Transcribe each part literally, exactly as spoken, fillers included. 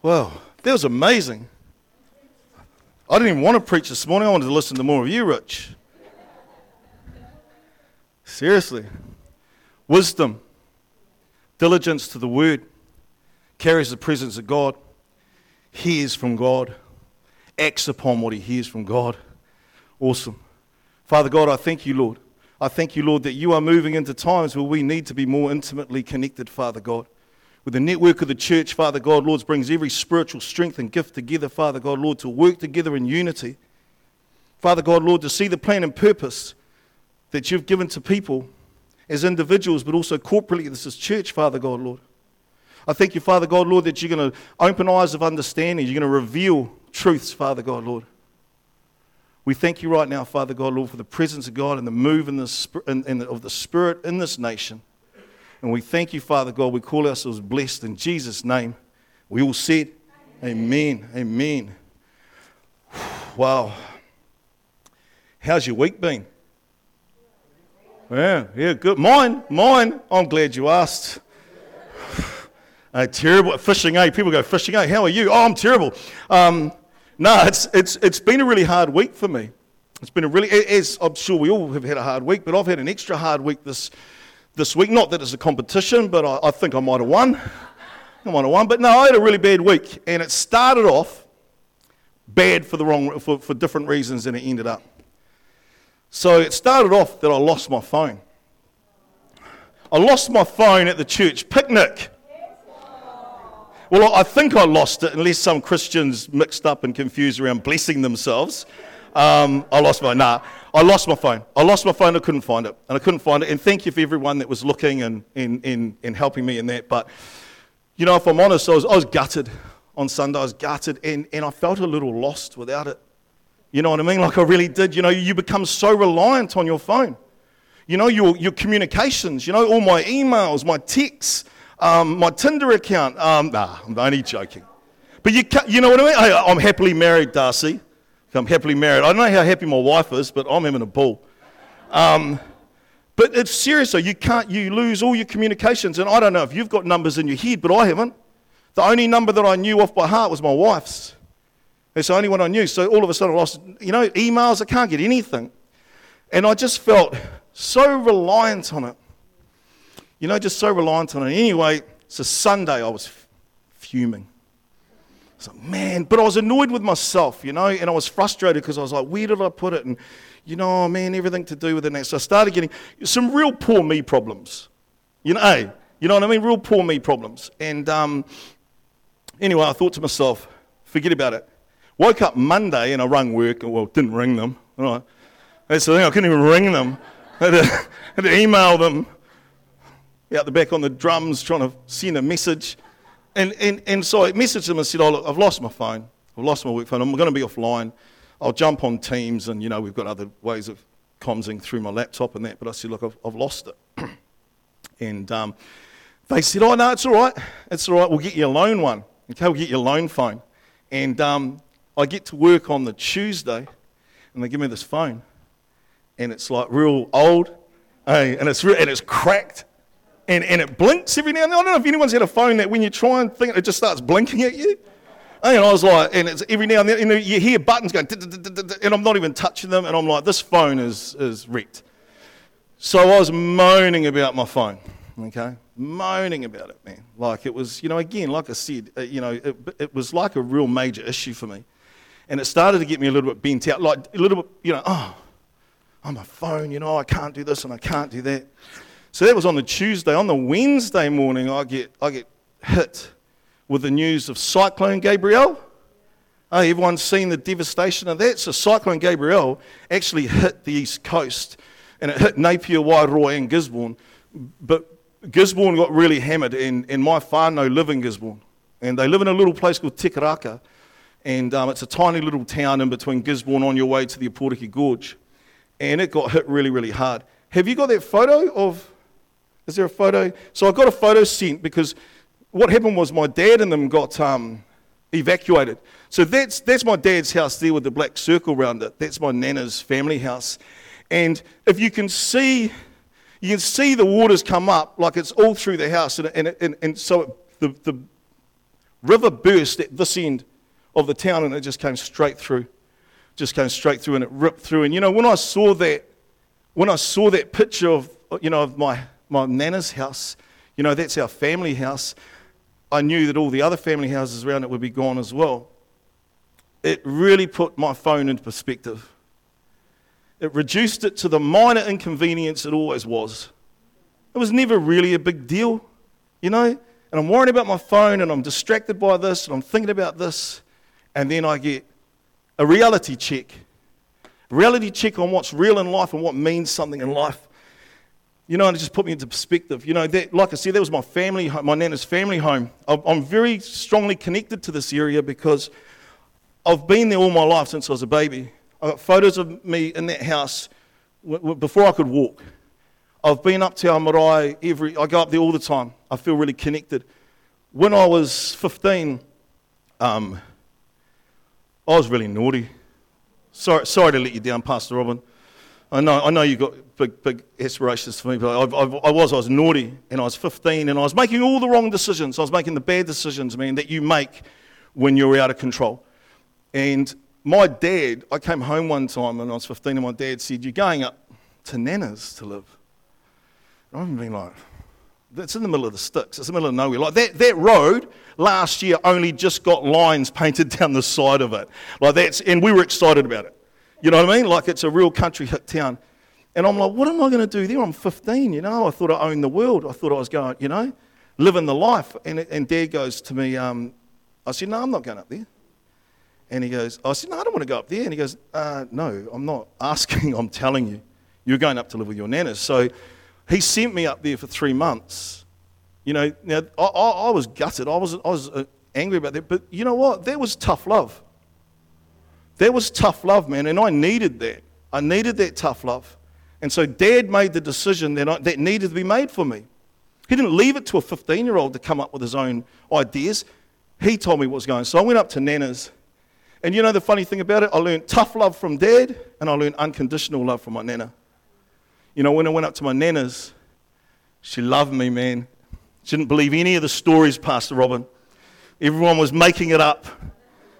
Whoa, that was amazing. I didn't even want to preach this morning. I wanted to listen to more of you, Rich. Seriously. Wisdom, diligence to the word, carries the presence of God, hears from God, acts upon what he hears from God. Awesome. Father God, I thank you, Lord. I thank you, Lord, that you are moving into times where we need to be more intimately connected, Father God. With the network of the church, Father God, Lord, brings every spiritual strength and gift together, Father God, Lord, to work together in unity. Father God, Lord, to see the plan and purpose that you've given to people as individuals, but also corporately. This is church, Father God, Lord. I thank you, Father God, Lord, that you're going to open eyes of understanding. You're going to reveal truths, Father God, Lord. We thank you right now, Father God, Lord, for the presence of God and the move in the, in, in the, of the Spirit in this nation. And we thank you, Father God. We call ourselves blessed in Jesus' name. We all said, amen, amen. amen. Wow. How's your week been? Yeah, yeah, good. Mine, mine. I'm glad you asked. uh, terrible. Fishing, eh? People go, fishing, eh? How are you? Oh, I'm terrible. Um, no, it's it's it's been a really hard week for me. It's been a really, as I'm sure we all have had a hard week, but I've had an extra hard week this this week. Not that it's a competition, but I, I think I might have won. I might have won. But no, I had a really bad week, and it started off bad for the wrong, for, for different reasons than it ended up. So it started off that I lost my phone. I lost my phone at the church picnic. Well, I think I lost it, unless some Christians mixed up and confused around blessing themselves. Um, I lost my, nah, I lost my phone. I lost my phone, I couldn't find it. And I couldn't find it. And thank you for everyone that was looking and, and, and, and helping me in that. But, you know, if I'm honest, I was, I was gutted on Sunday. I was gutted, and, and I felt a little lost without it. You know what I mean? Like I really did. You know, you become so reliant on your phone. You know, your your communications, you know, all my emails, my texts, um, my Tinder account. Um, nah, I'm only joking. But you you know what I mean? I, I'm happily married, Darcy. I'm happily married. I don't know how happy my wife is, but I'm having a ball. Um, but it's serious, though. You can't, you lose all your communications. And I don't know if you've got numbers in your head, but I haven't. The only number that I knew off by heart was my wife's. It's the only one I knew. So all of a sudden I lost, you know, emails. I can't get anything. And I just felt so reliant on it. You know, just so reliant on it. Anyway, so Sunday I was f- fuming. I was like, man, but I was annoyed with myself, you know, and I was frustrated because I was like, where did I put it? And, you know, man, everything to do with it. And so I started getting some real poor me problems. You know, hey, you know what I mean? Real poor me problems. And um, anyway, I thought to myself, forget about it. Woke up Monday and I rung work. Well, didn't ring them. Right. That's the thing, I couldn't even ring them. I had to, had to email them out the back on the drums trying to send a message. And, and, and so I messaged them and said, oh, look, I've lost my phone. I've lost my work phone. I'm going to be offline. I'll jump on Teams and, you know, we've got other ways of commsing through my laptop and that. But I said, look, I've, I've lost it. and um, they said, oh, no, it's all right. It's all right. We'll get you a loan one. Okay, we'll get you a loan phone. And... Um, I get to work on the Tuesday, and they give me this phone, and it's like real old, eh? and it's real, and it's cracked, and, and it blinks every now and then. I don't know if anyone's had a phone that when you try and think, it just starts blinking at you. And I was like, and it's every now and then, and you hear buttons going, and I'm not even touching them, and I'm like, this phone is is wrecked. So I was moaning about my phone, okay? Moaning about it, man. Like it was, you know, again, like I said, you know, it, it was like a real major issue for me. And it started to get me a little bit bent out, like a little bit, you know, oh, I'm a phone, you know, I can't do this and I can't do that. So that was on the Tuesday. On the Wednesday morning, I get I get hit with the news of Cyclone Gabrielle. Oh, everyone's seen the devastation of that. So Cyclone Gabrielle actually hit the east coast, and it hit Napier, Wairoa and Gisborne. But Gisborne got really hammered, and, and my whānau live in Gisborne. And they live in a little place called Te Karaka. And um, it's a tiny little town in between Gisborne on your way to the Waioeka Gorge. And it got hit really, really hard. Have you got that photo of, is there a photo? So I got a photo sent because what happened was my dad and them got um, evacuated. So that's that's my dad's house there with the black circle around it. That's my nana's family house. And if you can see, you can see the waters come up, like it's all through the house. And, and, and, and so it, the the river burst at this end of the town, and it just came straight through. Just came straight through, and it ripped through. And you know, when I saw that, when I saw that picture of, you know, of my my nana's house, you know, that's our family house, I knew that all the other family houses around it would be gone as well. It really put my phone into perspective. It reduced it to the minor inconvenience it always was. It was never really a big deal, you know. And I'm worrying about my phone, and I'm distracted by this, and I'm thinking about this, and then I get a reality check. A reality check on what's real in life and what means something in life. You know, and it just put me into perspective. You know, that, like I said, that was my family, my nana's family home. I'm very strongly connected to this area because I've been there all my life since I was a baby. I've got photos of me in that house before I could walk. I've been up to our marae every, I go up there all the time. I feel really connected. When I was fifteen, um, I was really naughty. Sorry, sorry to let you down, Pastor Robin. I know, I know you've got big, big aspirations for me, but I've, I've, I was, I was naughty, and I was fifteen, and I was making all the wrong decisions. I was making the bad decisions, man, that you make when you're out of control. And my dad, I came home one time when I was fifteen, and my dad said, "You're going up to Nana's to live." And I've been like, that's in the middle of the sticks. It's in the middle of nowhere. Like that, that road last year only just got lines painted down the side of it. Like that's, and we were excited about it. You know what I mean? Like it's a real country hick town. And I'm like, what am I going to do there? I'm fifteen, you know. I thought I owned the world. I thought I was going, you know, living the life. And and Dad goes to me, um, I said, no, I'm not going up there. And he goes, I said, no, I don't want to go up there. And he goes, uh, no, I'm not asking. I'm telling you. You're going up to live with your nanas. So he sent me up there for three months. You know, now I, I, I was gutted. I was, I was angry about that. But you know what? That was tough love. That was tough love, man, and I needed that. I needed that tough love. And so Dad made the decision that I, that needed to be made for me. He didn't leave it to a fifteen-year-old to come up with his own ideas. He told me what was going on. So I went up to Nana's. And you know the funny thing about it? I learned tough love from Dad, and I learned unconditional love from my Nana. You know, when I went up to my Nana's, she loved me, man. She didn't believe any of the stories, Pastor Robin. Everyone was making it up,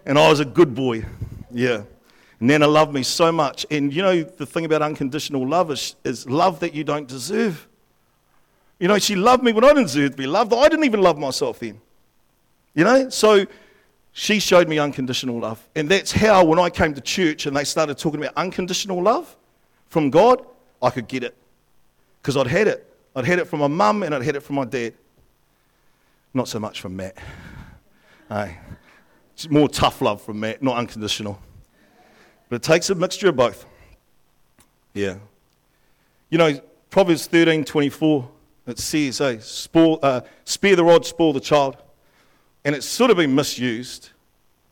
and I was a good boy. Yeah, Nana loved me so much. And you know, the thing about unconditional love is, is love that you don't deserve. You know, she loved me when I didn't deserve to be loved. I didn't even love myself then. You know, so she showed me unconditional love. And that's how when I came to church and they started talking about unconditional love from God, I could get it. Because I'd had it. I'd had it from my mum and I'd had it from my dad. Not so much from Matt. Aye. More tough love from Matt, not unconditional. But it takes a mixture of both. Yeah. You know, Proverbs thirteen twenty-four, it says, hey, spoil, uh, spare the rod, spoil the child. And it's sort of been misused,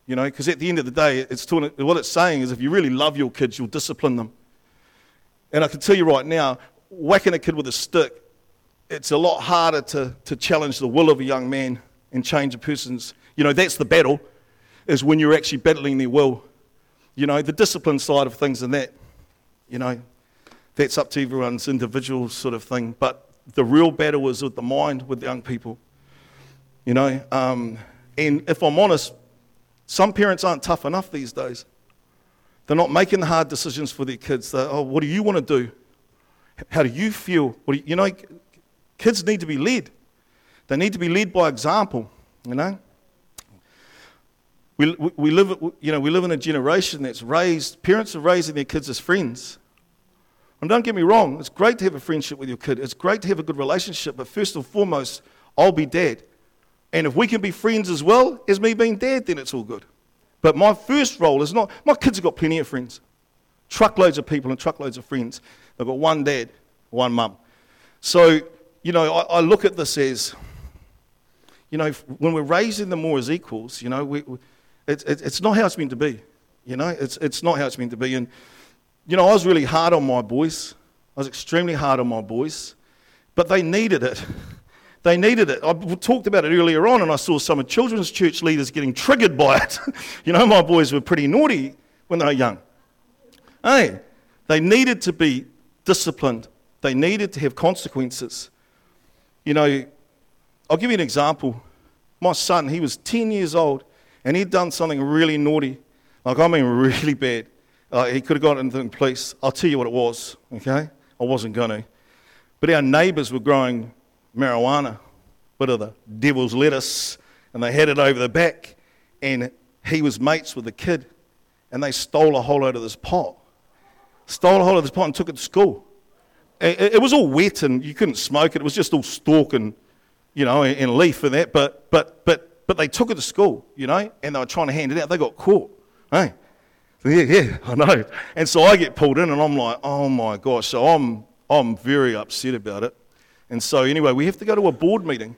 you know, because at the end of the day, it's talking, what it's saying is if you really love your kids, you'll discipline them. And I can tell you right now, whacking a kid with a stick, it's a lot harder to, to challenge the will of a young man and change a person's, you know, that's the battle. Is when you're actually battling their will, you know, the discipline side of things and that, you know, that's up to everyone's individual sort of thing. But the real battle is with the mind, with young people, you know. Um, and if I'm honest, some parents aren't tough enough these days. They're not making the hard decisions for their kids. They're, oh, what do you want to do? How do you feel? What do you, you know, kids need to be led. They need to be led by example, you know. We, we live, you know, we live in a generation that's raised, parents are raising their kids as friends. And don't get me wrong, it's great to have a friendship with your kid. It's great to have a good relationship, but first and foremost, I'll be dad. And if we can be friends as well as me being dad, then it's all good. But my first role is not, my kids have got plenty of friends. Truckloads of people and truckloads of friends. They've got one dad, one mum. So, you know, I, I look at this as, you know, when we're raising them more as equals, you know, we... we It's it's not how it's meant to be, you know. It's it's not how it's meant to be, and you know I was really hard on my boys. I was extremely hard on my boys, but they needed it. They needed it. I talked about it earlier on, and I saw some of children's church leaders getting triggered by it. You know, my boys were pretty naughty when they were young. Hey, they needed to be disciplined. They needed to have consequences. You know, I'll give you an example. my son, he was ten years old, and he'd done something really naughty. Like, I mean, really bad. Uh, he could have got into the police. I'll tell you what it was, okay? I wasn't going to. But our neighbours were growing marijuana, bit of the devil's lettuce, and they had it over the back, and he was mates with the kid, and they stole a whole load of this pot. Stole a whole load of this pot and took it to school. It, it was all wet, and you couldn't smoke it. It was just all stalk and, you know, and, and leaf and that, but, but, but, but they took it to school, you know, and they were trying to hand it out. They got caught, hey? Yeah, yeah, I know. And so I get pulled in, and I'm like, oh my gosh. So I'm I'm very upset about it. And so anyway, we have to go to a board meeting.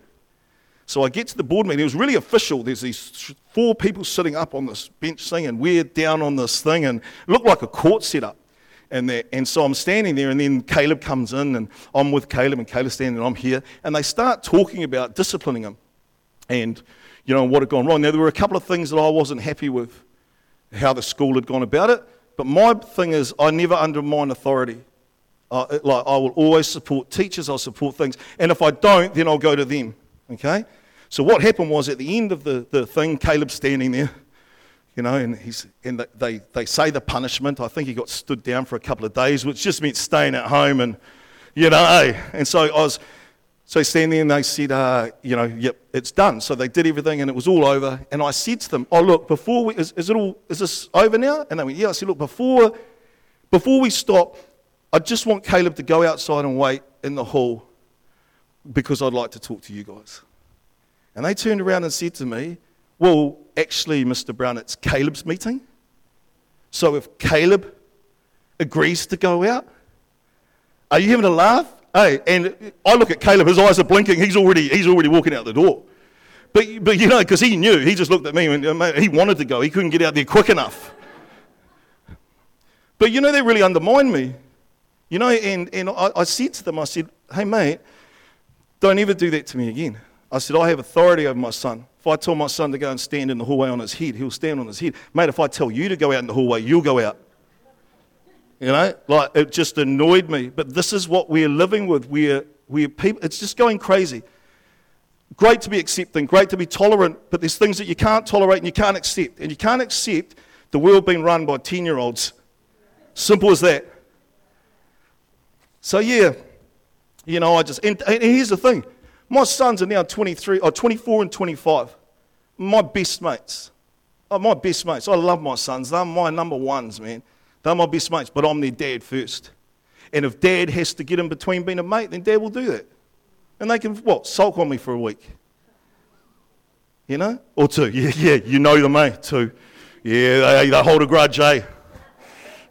So I get to the board meeting. It was really official. There's these four people sitting up on this bench thing, and we're down on this thing, and it looked like a court setup. And that, and so I'm standing there, and then Caleb comes in, and I'm with Caleb, and Caleb's standing, and I'm here. And they start talking about disciplining him, and you know what had gone wrong. Now there were a couple of things that I wasn't happy with, how the school had gone about it. But my thing is, I never undermine authority. Uh, it, like I will always support teachers, I'll support things. And if I don't, then I'll go to them, okay? So what happened was, at the end of the, the thing, Caleb's standing there, you know, and he's and they, they say the punishment. I think he got stood down for a couple of days, which just meant staying at home and, you know. And so I was, so standing there, and they said, uh, you know, yep, it's done. So they did everything, and it was all over. And I said to them, oh, look, before we, is, is it all, is this over now? And they went, yeah. I said, look, before, before we stop, I just want Caleb to go outside and wait in the hall, because I'd like to talk to you guys. And they turned around and said to me, well, actually, Mister Brown, it's Caleb's meeting. So if Caleb agrees to go out, are you having a laugh? Hey, and I look at Caleb, his eyes are blinking, he's already he's already walking out the door. But, but you know, because he knew, he just looked at me, and he wanted to go, he couldn't get out there quick enough. But you know, they really undermined me. You know, and, and I, I said to them, I said, hey, mate, don't ever do that to me again. I said, I have authority over my son. If I tell my son to go and stand in the hallway on his head, he'll stand on his head. Mate, if I tell you to go out in the hallway, you'll go out. You know, like, it just annoyed me. But this is what we're living with. We're, we're people, it's just going crazy. Great to be accepting, great to be tolerant, but there's things that you can't tolerate and you can't accept. And you can't accept the world being run by ten-year-olds. Simple as that. So yeah, you know, I just, and, and here's the thing, my sons are now twenty-three, or twenty-four and twenty-five, my best mates, oh, my best mates, I love my sons, they're my number ones, man, they're my best mates, but I'm their dad first, and if dad has to get in between being a mate, then dad will do that, and they can, what, sulk on me for a week, you know, or two, yeah, yeah, you know them, eh, two, yeah, they, they hold a grudge, eh.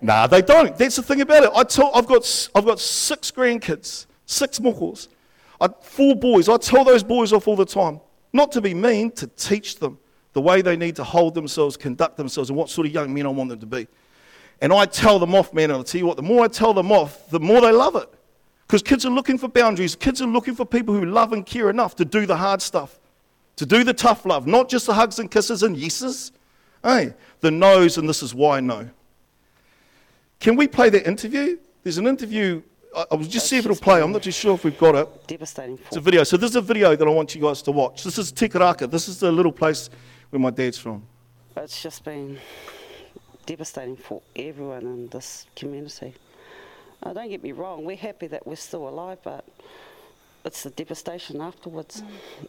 No, nah, they don't. That's the thing about it. I tell, I've got I've got six grandkids, six mokos, I, four boys. I tell those boys off all the time, not to be mean, to teach them the way they need to hold themselves, conduct themselves, and what sort of young men I want them to be. And I tell them off, man, and I'll tell you what, the more I tell them off, the more they love it. Because kids are looking for boundaries. Kids are looking for people who love and care enough to do the hard stuff, to do the tough love, not just the hugs and kisses and yeses. Hey, the no's and this is why no. Can we play that interview? There's an interview. I, I was just see if it'll play. I'm not too sure if we've got it. Devastating. It's a video. So this is a video that I want you guys to watch. This is Te Karaka. This is the little place where my dad's from. It's just been devastating for everyone in this community. Now, don't get me wrong. We're happy that we're still alive, but it's the devastation afterwards.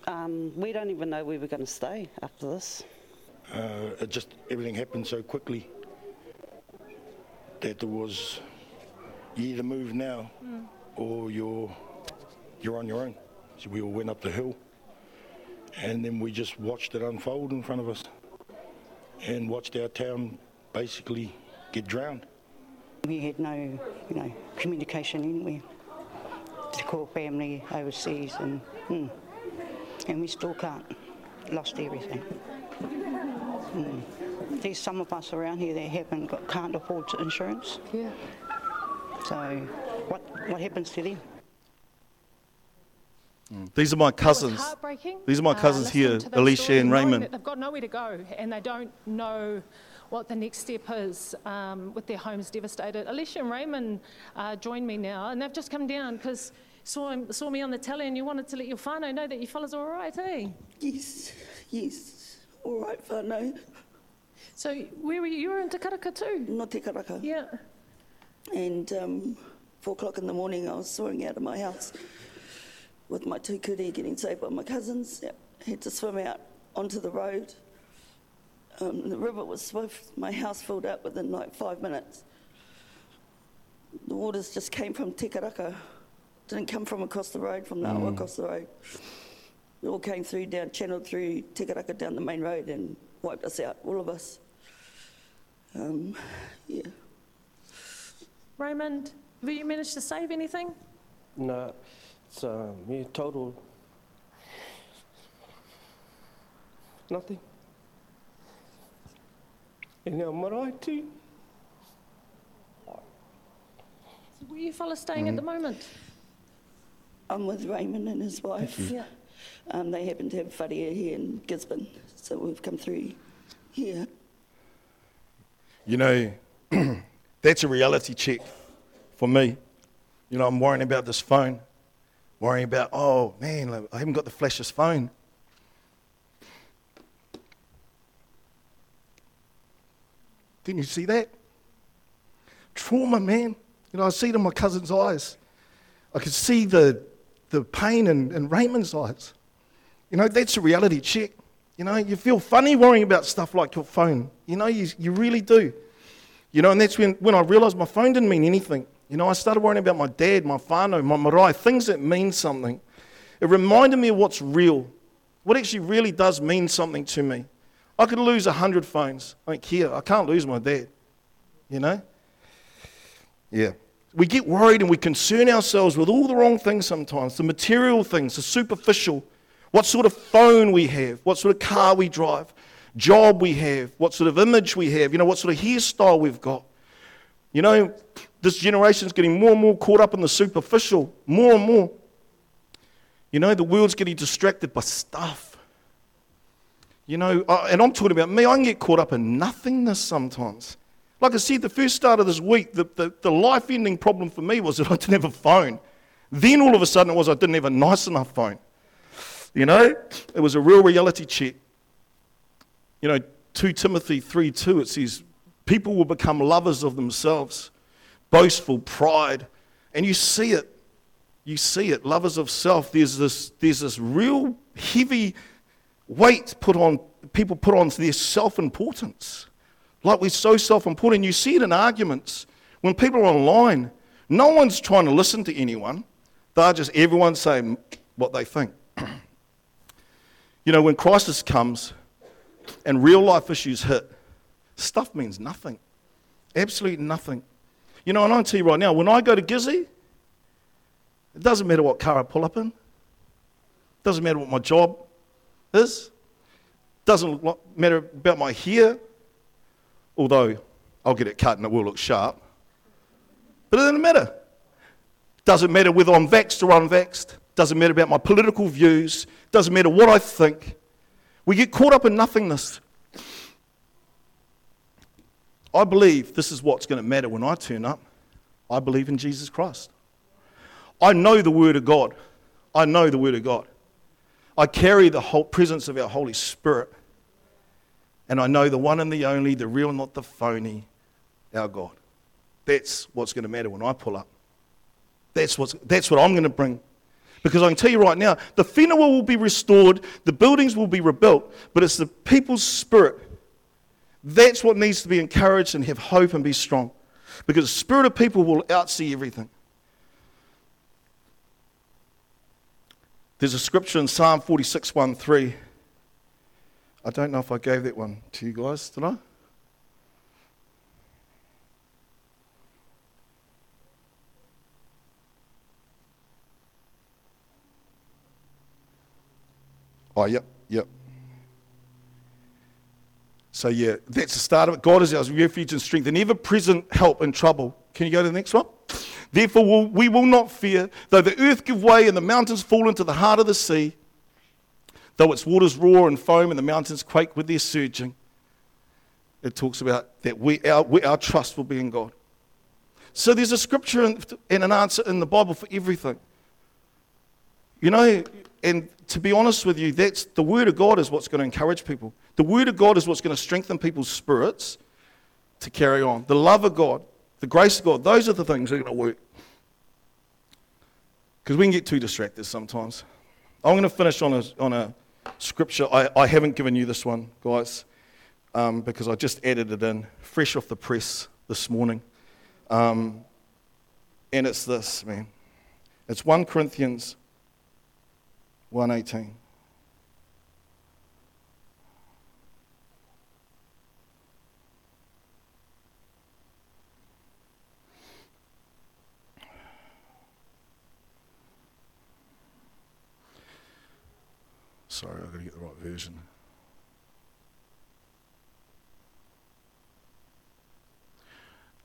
Um, we don't even know where we're going to stay after this. Uh, it just everything happened so quickly. That there was, you either move now mm. or you're you're on your own. So we all went up the hill, and then we just watched it unfold in front of us, and watched our town basically get drowned. We had no, you know, communication anywhere. To call family overseas, and mm, and we still can't. Lost everything. Mm. There's some of us around here that haven't got, can't afford insurance. Yeah. So what what happens to them? Mm. These are my cousins. These are my cousins uh, here, Alicia and Raymond. They've got nowhere to go, and they don't know what the next step is um, with their homes devastated. Alicia and Raymond uh, join me now, and they've just come down because saw him, saw me on the telly and you wanted to let your whānau know that your fella's all right, eh? Yes, yes, all right, whānau. So where were you? You were in Te Karaka too? Not Te Karaka. Yeah. And um, four o'clock in the morning, I was soaring out of my house with my two kuri getting saved by my cousins. I had to swim out onto the road. Um, the river was swift. My house filled up within like five minutes. The waters just came from Te Karaka. Didn't come from across the road, from Nawa mm. across the road. It all came through, down, channeled through Te Karaka down the main road and wiped us out, all of us. Um, yeah. Raymond, have you managed to save anything? No, it's um, yeah, total. Nothing. And now I'm alright too. So where are you fellas staying mm. at the moment? I'm with Raymond and his wife. Yeah. Um, they happen to have wharia here in Gisborne, so we've come through here. You know, that's a reality check for me. You know, I'm worrying about this phone, worrying about, oh man, I haven't got the flashiest phone. Didn't you see that? Trauma, man. You know, I see it in my cousin's eyes. I could see the the pain in, in Raymond's eyes. You know, that's a reality check. You know, you feel funny worrying about stuff like your phone. You know, you, you really do. You know, and that's when, when I realised my phone didn't mean anything. You know, I started worrying about my dad, my whānau, my marae, things that mean something. It reminded me of what's real, what actually really does mean something to me. I could lose a hundred phones. I don't care. I can't lose my dad. You know? Yeah. We get worried and we concern ourselves with all the wrong things sometimes, the material things, the superficial, what sort of phone we have, what sort of car we drive, job we have, what sort of image we have, you know, what sort of hairstyle we've got. You know, this generation's getting more and more caught up in the superficial, more and more. You know, the world's getting distracted by stuff. You know, and I'm talking about me, I can get caught up in nothingness sometimes. Like I said, the first start of this week, the, the, the life-ending problem for me was that I didn't have a phone. Then all of a sudden it was I didn't have a nice enough phone. You know, it was a real reality check. You know, Second Timothy three two, it says, people will become lovers of themselves, boastful, pride. And you see it, you see it, lovers of self. There's this, there's this real heavy weight put on, people put on their self-importance. Like we're so self-important. You see it in arguments. When people are online, no one's trying to listen to anyone. They're just everyone saying what they think. You know, when crisis comes and real life issues hit, stuff means nothing. Absolute nothing. You know, and I'll tell you right now, when I go to Gizzy, it doesn't matter what car I pull up in. It doesn't matter what my job is, doesn't look, matter about my hair, although I'll get it cut and it will look sharp, but it doesn't matter. Doesn't matter whether I'm vaxxed or unvaxxed, doesn't matter about my political views, doesn't matter what I think. We get caught up in nothingness. I believe this is what's going to matter when I turn up. I believe in Jesus Christ. I know the Word of God. I know the Word of God. I carry the whole presence of our Holy Spirit, and I know the one and the only, the real, not the phony, our God. That's what's going to matter when I pull up. That's what's, that's what I'm going to bring. Because I can tell you right now, the whenua will be restored, the buildings will be rebuilt, but it's the people's spirit. That's what needs to be encouraged and have hope and be strong. Because the spirit of people will outsee everything. There's a scripture in Psalm forty-six, one, three. I don't know if I gave that one to you guys, did I? Oh, yep, yep. So, yeah, that's the start of it. God is our refuge and strength, an ever-present help in trouble. Can you go to the next one? Therefore we will not fear, though the earth give way and the mountains fall into the heart of the sea, though its waters roar and foam and the mountains quake with their surging. It talks about that we our, we, our trust will be in God. So there's a scripture and an answer in the Bible for everything. You know, and to be honest with you, that's the Word of God is what's going to encourage people. The Word of God is what's going to strengthen people's spirits to carry on. The love of God, the grace of God, those are the things that are going to work. Because we can get too distracted sometimes. I'm going to finish on a, on a scripture. I, I haven't given you this one, guys, um, because I just added it in, fresh off the press this morning. Um, and it's this, man. It's First Corinthians one eighteen. Sorry, I've got to get the right version.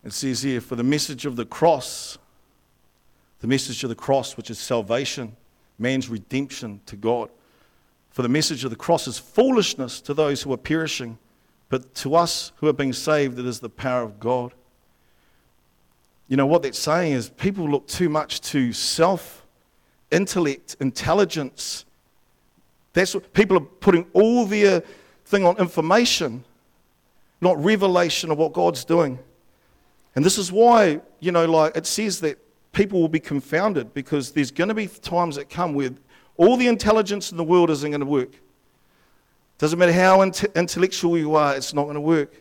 It says here, for the message of the cross, the message of the cross, which is salvation, man's redemption to God. For the message of the cross is foolishness to those who are perishing, but to us who are being saved, it is the power of God. You know, what that's saying is people look too much to self, intellect, intelligence. That's what people are putting all their thing on information, not revelation of what God's doing. And this is why, you know, like it says that people will be confounded, because there's going to be times that come where all the intelligence in the world isn't going to work. Doesn't matter how inte- intellectual you are, it's not going to work.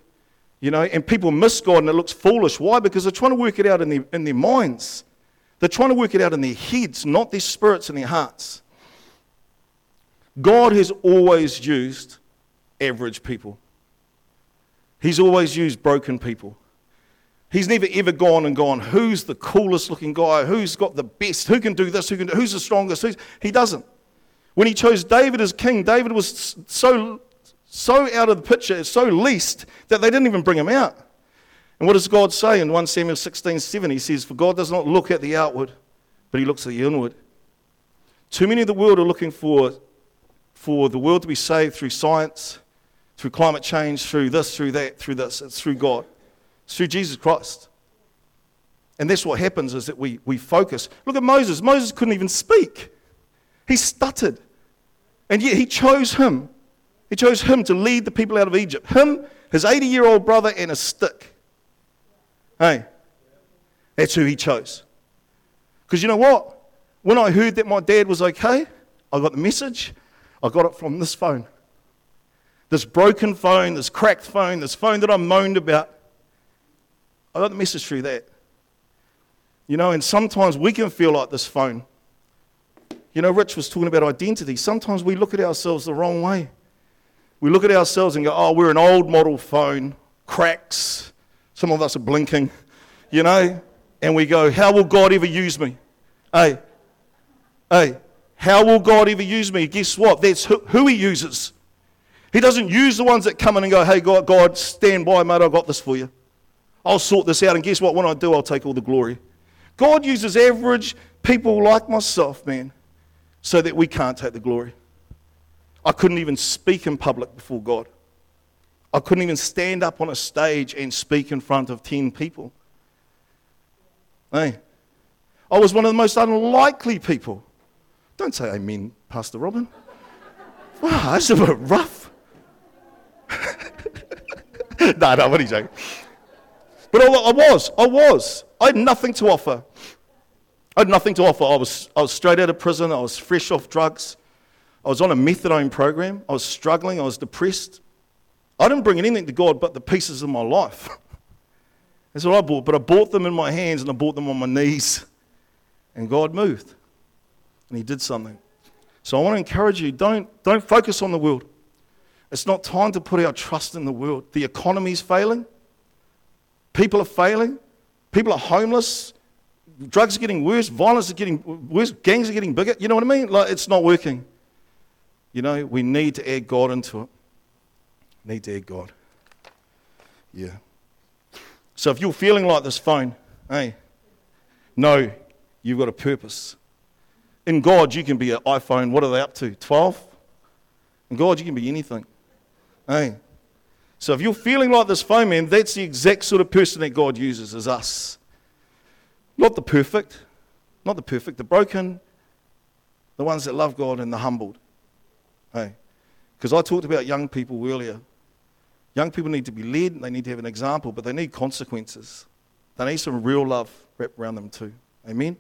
You know, and people miss God and it looks foolish. Why? Because they're trying to work it out in their, in their minds. They're trying to work it out in their heads, not their spirits and their hearts. God has always used average people. He's always used broken people. He's never ever gone and gone, who's the coolest looking guy? Who's got the best? Who can do this? Who can do, who's the strongest? Who's, he doesn't. When he chose David as king, David was so, so out of the picture, so least, that they didn't even bring him out. And what does God say in First Samuel sixteen seven? He says, for God does not look at the outward, but he looks at the inward. Too many of the world are looking for for the world to be saved through science, through climate change, through this, through that, through this. It's through God. It's through Jesus Christ. And that's what happens, is that we, we focus. Look at Moses. Moses couldn't even speak. He stuttered. And yet he chose him. He chose him to lead the people out of Egypt. Him, his eighty-year-old brother, and a stick. Hey, that's who he chose. Because you know what? When I heard that my dad was okay, I got the message. I got it from this phone, this broken phone, this cracked phone, this phone that I moaned about. I got the message through that. You know, and sometimes we can feel like this phone. You know, Rich was talking about identity. Sometimes we look at ourselves the wrong way. We look at ourselves and go, oh, we're an old model phone, cracks. Some of us are blinking, you know, and we go, how will God ever use me? Hey, hey. How will God ever use me? Guess what? That's who, who he uses. He doesn't use the ones that come in and go, hey, God, God, stand by, mate, I've got this for you. I'll sort this out, and guess what? When I do, I'll take all the glory. God uses average people like myself, man, so that we can't take the glory. I couldn't even speak in public before God. I couldn't even stand up on a stage and speak in front of ten people. Hey, I was one of the most unlikely people. Don't say amen, Pastor Robin. Wow, that's a bit rough. no, no, what are you saying? But I, I was, I was. I had nothing to offer. I had nothing to offer. I was, I was straight out of prison. I was fresh off drugs. I was on a methadone program. I was struggling. I was depressed. I didn't bring anything to God but the pieces of my life. That's what I bought. But I bought them in my hands and I bought them on my knees. And God moved. And he did something. So I want to encourage you, don't, don't focus on the world. It's not time to put our trust in the world. The economy's failing. People are failing. People are homeless. Drugs are getting worse. Violence is getting worse. Gangs are getting bigger. You know what I mean? Like, it's not working. You know, we need to add God into it. Need to add God. Yeah. So if you're feeling like this phone, hey, no, you've got a purpose. In God, you can be an iPhone. What are they up to? twelve? In God, you can be anything. Hey. So if you're feeling like this phone, man, that's the exact sort of person that God uses, is us. Not the perfect. Not the perfect. The broken, the ones that love God and the humbled. Hey, because I talked about young people earlier. Young people need to be led, they need to have an example, but they need consequences. They need some real love wrapped around them too. Amen?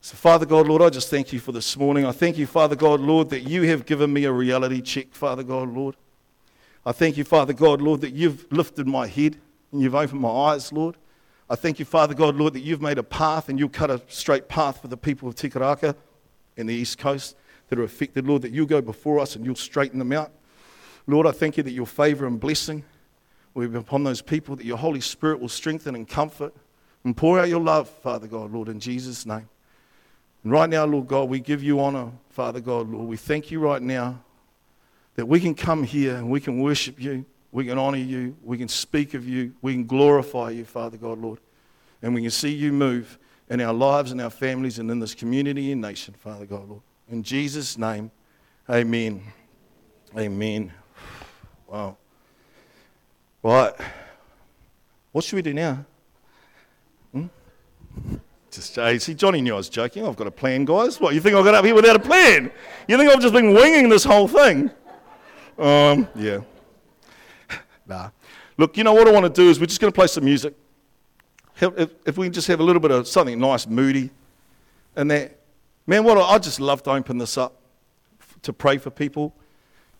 So Father God, Lord, I just thank you for this morning. I thank you, Father God, Lord, that you have given me a reality check, Father God, Lord. I thank you, Father God, Lord, that you've lifted my head and you've opened my eyes, Lord. I thank you, Father God, Lord, that you've made a path and you'll cut a straight path for the people of Te Karaka and the East Coast that are affected, Lord, that you'll go before us and you'll straighten them out. Lord, I thank you that your favour and blessing will be upon those people, that your Holy Spirit will strengthen and comfort and pour out your love, Father God, Lord, in Jesus' name. And right now, Lord God, we give you honour, Father God, Lord. We thank you right now that we can come here and we can worship you, we can honour you, we can speak of you, we can glorify you, Father God, Lord. And we can see you move in our lives and our families and in this community and nation, Father God, Lord. In Jesus' name, amen. Amen. Wow. Right. What should we do now? Hmm? Just uh, see, Johnny knew I was joking. I've got a plan, guys. What, you think I got up here without a plan? You think I've just been winging this whole thing? Um, yeah. Nah. Look, you know what I want to do is we're just going to play some music. If, if we can just have a little bit of something nice, moody, and that. Man, what I, I just love to open this up to pray for people.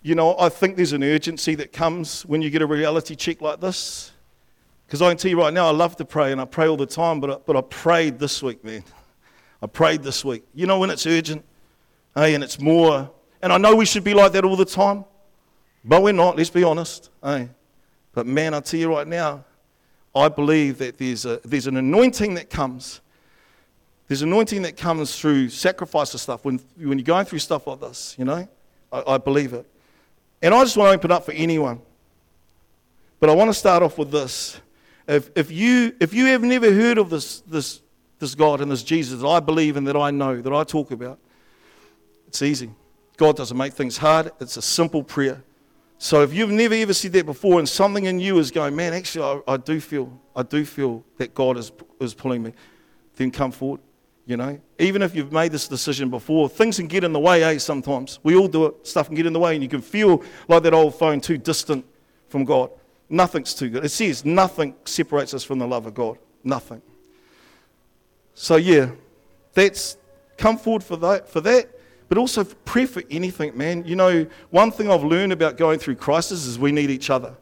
You know, I think there's an urgency that comes when you get a reality check like this. Because I can tell you right now, I love to pray, and I pray all the time, but I, but I prayed this week, man. I prayed this week. You know when it's urgent, hey, and it's more. And I know we should be like that all the time, but we're not, let's be honest. Hey. But man, I tell you right now, I believe that there's a, there's an anointing that comes. There's anointing that comes through sacrifice of stuff. When, when you're going through stuff like this, you know, I, I believe it. And I just want to open up for anyone. But I want to start off with this. If, if you if you have never heard of this this this God and this Jesus that I believe in, that I know, that I talk about, it's easy. God doesn't make things hard. It's a simple prayer. So if you've never ever said that before and something in you is going, man, actually I, I do feel I do feel that God is is pulling me, then come forward. You know, even if you've made this decision before, things can get in the way, eh, sometimes. We all do it. Stuff can get in the way, and you can feel like that old phone, too distant from God. Nothing's too good. It says nothing separates us from the love of God. Nothing. So, yeah, that's come forward for that, for that, but also pray for anything, man. You know, one thing I've learned about going through crisis is we need each other.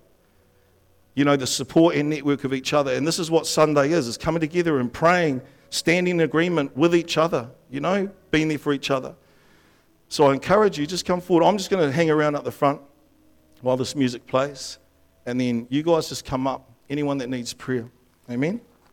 You know, the support and network of each other, and this is what Sunday is, is coming together and praying, standing in agreement with each other, you know, being there for each other. So I encourage you, just come forward. I'm just going to hang around up the front while this music plays, and then you guys just come up, anyone that needs prayer. Amen?